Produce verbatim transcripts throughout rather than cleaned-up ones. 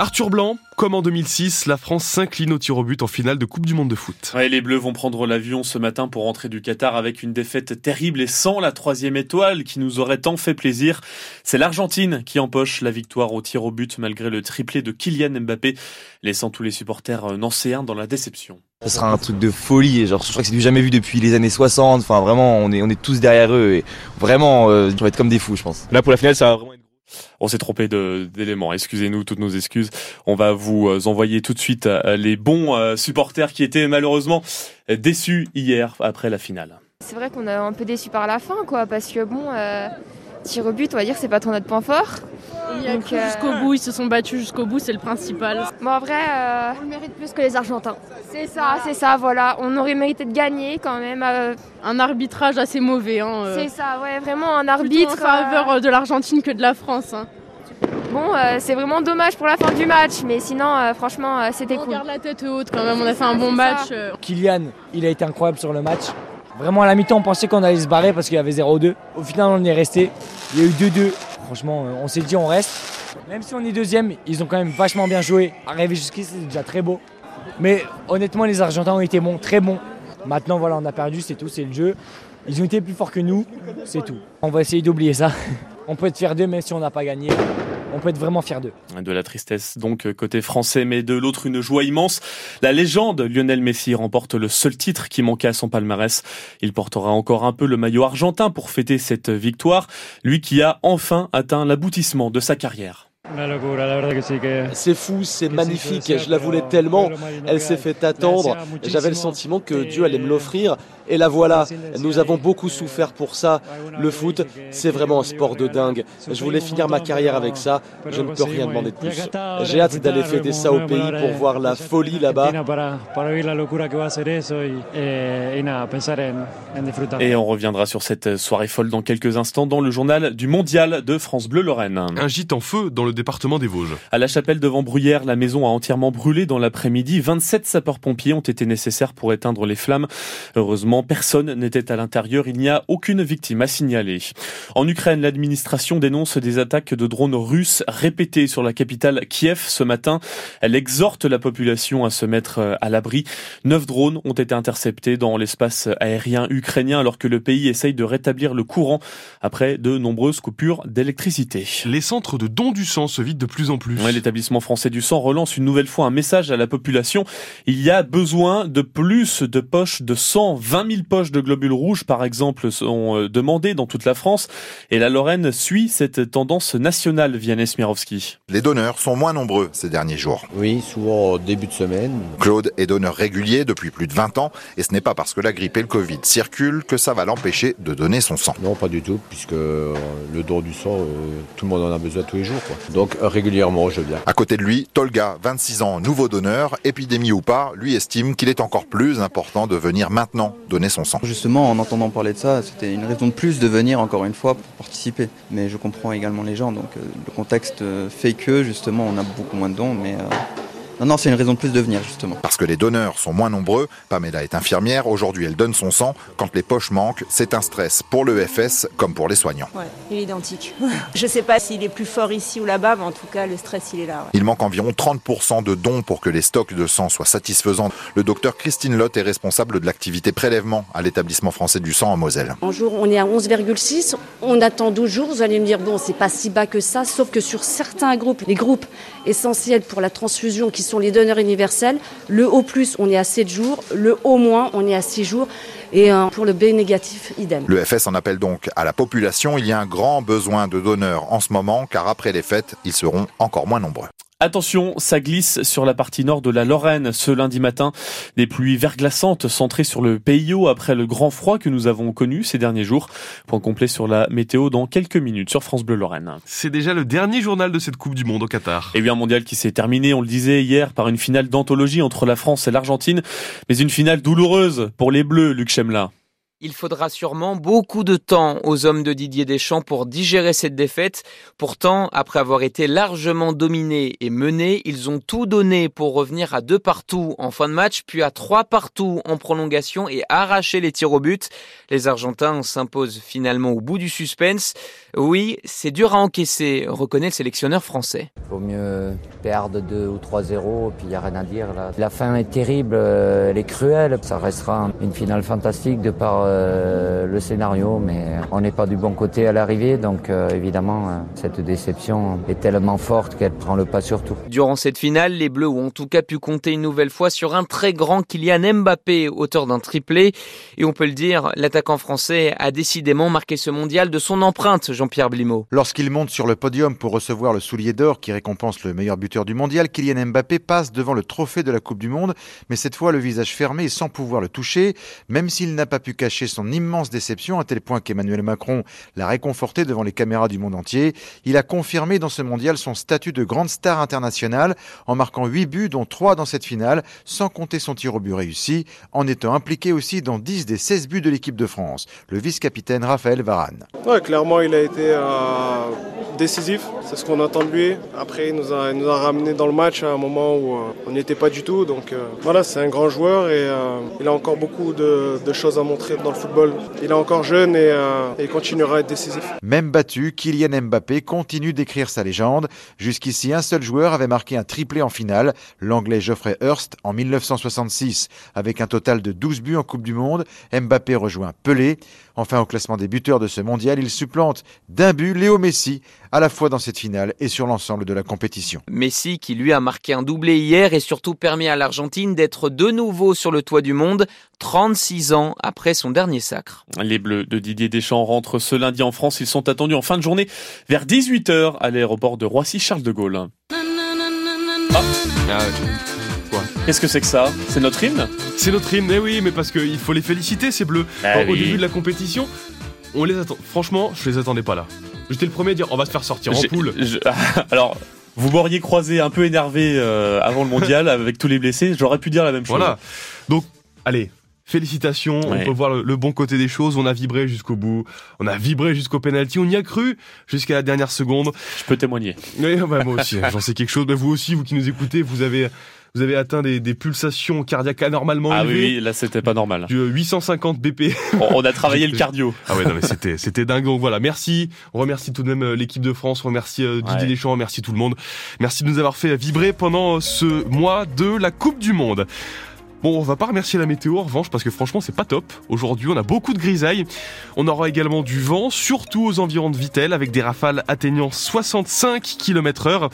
Arthur Blanc, comme en deux mille six, la France s'incline au tir au but en finale de Coupe du Monde de foot. Ouais, les Bleus vont prendre l'avion ce matin pour rentrer du Qatar avec une défaite terrible et sans la troisième étoile qui nous aurait tant fait plaisir. C'est l'Argentine qui empoche la victoire au tir au but malgré le triplé de Kylian Mbappé, laissant tous les supporters nancéens dans la déception. Ce sera un truc de folie, genre je crois que c'est du jamais vu depuis les années soixante. Enfin vraiment, on est on est tous derrière eux et vraiment euh, on va être comme des fous, je pense. Là pour la finale, ça va vraiment être... On s'est trompé de, d'éléments, excusez-nous, toutes nos excuses. On va vous envoyer tout de suite les bons supporters qui étaient malheureusement déçus hier après la finale. C'est vrai qu'on est un peu déçus par la fin, quoi, parce que bon, euh, tir au but, on va dire que c'est pas trop notre point fort. Donc, euh... jusqu'au bout, ils se sont battus jusqu'au bout, c'est le principal. Bon, en vrai, euh... on le mérite plus que les Argentins. C'est ça, voilà. c'est ça, voilà. On aurait mérité de gagner quand même. Euh... Un arbitrage assez mauvais. Hein, euh... C'est ça, ouais, vraiment un arbitre. Plutôt en faveur euh... de l'Argentine que de la France. Hein. Bon, euh, c'est vraiment dommage pour la fin du match, mais sinon, euh, franchement, euh, c'était on cool. On garde la tête haute quand même, on a fait un bon match. Euh... Kylian, il a été incroyable sur le match. Vraiment, à la mi-temps, on pensait qu'on allait se barrer parce qu'il y avait zéro deux. Au final, on est resté. Il y a eu deux deux. Franchement, on s'est dit on reste. Même si on est deuxième, ils ont quand même vachement bien joué. Arriver jusqu'ici, c'est déjà très beau. Mais honnêtement, les Argentins ont été bons, très bons. Maintenant, voilà, on a perdu, c'est tout, c'est le jeu. Ils ont été plus forts que nous, c'est tout. On va essayer d'oublier ça. On peut être fiers d'eux, même si on n'a pas gagné. On peut être vraiment fiers d'eux. De la tristesse donc côté français, mais de l'autre une joie immense. La légende Lionel Messi remporte le seul titre qui manquait à son palmarès. Il portera encore un peu le maillot argentin pour fêter cette victoire. Lui qui a enfin atteint l'aboutissement de sa carrière. C'est fou, c'est magnifique, je la voulais tellement, elle s'est fait attendre, j'avais le sentiment que Dieu allait me l'offrir et la voilà, nous avons beaucoup souffert pour ça, le foot c'est vraiment un sport de dingue, je voulais finir ma carrière avec ça, je ne peux rien demander de plus, j'ai hâte d'aller fêter ça au pays pour voir la folie là-bas. Et on reviendra sur cette soirée folle dans quelques instants dans le journal du Mondial de France Bleu Lorraine. Un gîte en feu dans le département des Vosges. À la chapelle devant Bruyères, la maison a entièrement brûlé dans l'après-midi. vingt-sept sapeurs-pompiers ont été nécessaires pour éteindre les flammes. Heureusement, personne n'était à l'intérieur. Il n'y a aucune victime à signaler. En Ukraine, l'administration dénonce des attaques de drones russes répétées sur la capitale Kiev ce matin. Elle exhorte la population à se mettre à l'abri. Neuf drones ont été interceptés dans l'espace aérien ukrainien alors que le pays essaye de rétablir le courant après de nombreuses coupures d'électricité. Les centres de dons du sang se vide de plus en plus. Ouais, l'établissement français du sang relance une nouvelle fois un message à la population. Il y a besoin de plus de poches de sang. vingt mille poches de globules rouges, par exemple, sont demandées dans toute la France. Et la Lorraine suit cette tendance nationale, Vianney Smierowski. Les donneurs sont moins nombreux ces derniers jours. Oui, souvent au début de semaine. Claude est donneur régulier depuis plus de vingt ans. Et ce n'est pas parce que la grippe et le Covid circulent que ça va l'empêcher de donner son sang. Non, pas du tout, puisque le don du sang, tout le monde en a besoin tous les jours. Donc régulièrement, je viens. À côté de lui, Tolga, vingt-six ans, nouveau donneur, épidémie ou pas, lui estime qu'il est encore plus important de venir maintenant donner son sang. Justement, en entendant parler de ça, c'était une raison de plus de venir encore une fois pour participer. Mais je comprends également les gens, donc euh, le contexte fait que justement, on a beaucoup moins de dons, mais... Euh... Non, non, c'est une raison de plus de venir, justement. Parce que les donneurs sont moins nombreux. Pamela est infirmière. Aujourd'hui, elle donne son sang. Quand les poches manquent, c'est un stress pour l'E F S comme pour les soignants. Ouais, il est identique. Je ne sais pas s'il est plus fort ici ou là-bas, mais en tout cas, le stress, il est là. Ouais. Il manque environ trente pour cent de dons pour que les stocks de sang soient satisfaisants. Le docteur Christine Lotte est responsable de l'activité prélèvement à l'établissement français du sang en Moselle. En jour, on est à onze virgule six. On attend douze jours. Vous allez me dire, bon, c'est pas si bas que ça, sauf que sur certains groupes, les groupes essentiels pour la transfusion qui sont les donneurs universels. Le O+, on est à sept jours. Le O-, on est à six jours. Et pour le B négatif, idem. Le F S en appelle donc à la population. Il y a un grand besoin de donneurs en ce moment, car après les fêtes, ils seront encore moins nombreux. Attention, ça glisse sur la partie nord de la Lorraine ce lundi matin. Des pluies verglaçantes centrées sur le Pays Haut après le grand froid que nous avons connu ces derniers jours. Point complet sur la météo dans quelques minutes sur France Bleu Lorraine. C'est déjà le dernier journal de cette Coupe du Monde au Qatar. Et bien un mondial qui s'est terminé, on le disait hier, par une finale d'anthologie entre la France et l'Argentine. Mais une finale douloureuse pour les Bleus, Luc Chemla. Il faudra sûrement beaucoup de temps aux hommes de Didier Deschamps pour digérer cette défaite. Pourtant, après avoir été largement dominés et menés, ils ont tout donné pour revenir à deux partout en fin de match, puis à trois partout en prolongation et arracher les tirs au but. Les Argentins s'imposent finalement au bout du suspense. Oui, c'est dur à encaisser, reconnaît le sélectionneur français. Il vaut mieux perdre deux ou trois zéro, puis il n'y a rien à dire. Là. La fin est terrible, elle est cruelle. Ça restera une finale fantastique de par Euh, le scénario, mais on n'est pas du bon côté à l'arrivée, donc euh, évidemment euh, cette déception est tellement forte qu'elle prend le pas sur tout. Durant cette finale, les Bleus ont en tout cas pu compter une nouvelle fois sur un très grand Kylian Mbappé, auteur d'un triplé, et on peut le dire, l'attaquant français a décidément marqué ce mondial de son empreinte, Jean-Pierre Blimaud. Lorsqu'il monte sur le podium pour recevoir le soulier d'or qui récompense le meilleur buteur du mondial, Kylian Mbappé passe devant le trophée de la Coupe du Monde, mais cette fois le visage fermé et sans pouvoir le toucher, même s'il n'a pas pu cacher son immense déception, à tel point qu'Emmanuel Macron l'a réconforté devant les caméras du monde entier. Il a confirmé dans ce mondial son statut de grande star internationale en marquant huit buts, dont trois dans cette finale, sans compter son tir au but réussi, en étant impliqué aussi dans dix des seize buts de l'équipe de France. Le vice-capitaine Raphaël Varane. Ouais, clairement, il a été euh, décisif, c'est ce qu'on attend de lui. Après, il nous a, il nous a ramené dans le match à un moment où euh, on n'y était pas du tout. Donc euh, voilà, c'est un grand joueur et euh, il a encore beaucoup de, de choses à montrer dans le football. Il est encore jeune et, euh, et continuera à être décisif. Même battu, Kylian Mbappé continue d'écrire sa légende. Jusqu'ici, un seul joueur avait marqué un triplé en finale, l'anglais Geoffrey Hurst en mille neuf cent soixante-six. Avec un total de douze buts en Coupe du Monde, Mbappé rejoint Pelé. Enfin, au classement des buteurs de ce mondial, il supplante d'un but Léo Messi, à la fois dans cette finale et sur l'ensemble de la compétition. Messi qui lui a marqué un doublé hier et surtout permis à l'Argentine d'être de nouveau sur le toit du monde, trente-six ans après son dernier sacre. Les Bleus de Didier Deschamps rentrent ce lundi en France. Ils sont attendus en fin de journée vers dix-huit heures à l'aéroport de Roissy-Charles de Gaulle. Ah. Ah, je... ouais. Qu'est-ce que c'est que ça? C'est notre hymne? C'est notre hymne, mais oui, mais parce qu'il faut les féliciter, ces Bleus. Ah, Alors, oui. Au début de la compétition, on les attend. Franchement, je les attendais pas là. J'étais le premier à dire on va se faire sortir en poule. Je... Alors... Vous m'auriez croisé un peu énervé euh, avant le mondial avec tous les blessés, j'aurais pu dire la même chose. Voilà. Donc, allez, félicitations, ouais. On peut voir le, le bon côté des choses, on a vibré jusqu'au bout, on a vibré jusqu'au pénalty, on y a cru jusqu'à la dernière seconde. Je peux témoigner. Oui, bah, moi aussi, j'en sais quelque chose, mais vous aussi, vous qui nous écoutez, vous avez... Vous avez atteint des, des pulsations cardiaques anormalement élevées. Ah oui, oui, là c'était pas normal. Du huit cent cinquante B P M. On a travaillé le cardio. Ah ouais, non mais c'était, c'était dingue. Donc voilà, merci. On remercie tout de même l'équipe de France, on remercie euh, Didier ouais. Deschamps, on remercie tout le monde. Merci de nous avoir fait vibrer pendant ce mois de la Coupe du Monde. Bon, on va pas remercier la météo en revanche parce que franchement c'est pas top. Aujourd'hui on a beaucoup de grisailles. On aura également du vent, surtout aux environs de Vittel, avec des rafales atteignant soixante-cinq kilomètres heure.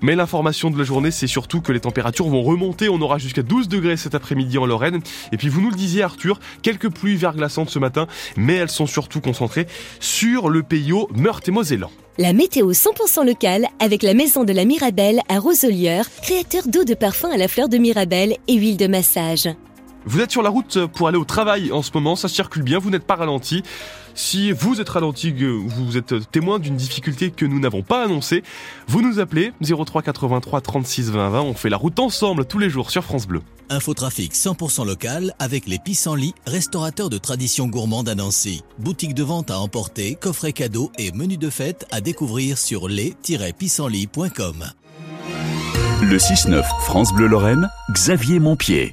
Mais l'information de la journée, c'est surtout que les températures vont remonter. On aura jusqu'à douze degrés cet après-midi en Lorraine. Et puis vous nous le disiez, Arthur, quelques pluies verglaçantes ce matin, mais elles sont surtout concentrées sur le Pays-Haut, Meurthe et Moselle. La météo cent pour cent locale avec la maison de la Mirabelle à Roselière, créateur d'eau de parfum à la fleur de Mirabelle et huile de massage. Vous êtes sur la route pour aller au travail en ce moment, ça circule bien, vous n'êtes pas ralenti. Si vous êtes ralenti, vous êtes témoin d'une difficulté que nous n'avons pas annoncée, vous nous appelez zéro trois quatre-vingt-trois trente-six vingt vingt, on fait la route ensemble tous les jours sur France Bleu. Infotrafic cent pour cent local avec les Pissenlits, restaurateurs de tradition gourmande à Nancy. Boutique de vente à emporter, coffret cadeau et menu de fête à découvrir sur les tiret pissenlits point com. Le six neuf France Bleu Lorraine, Xavier Montpied.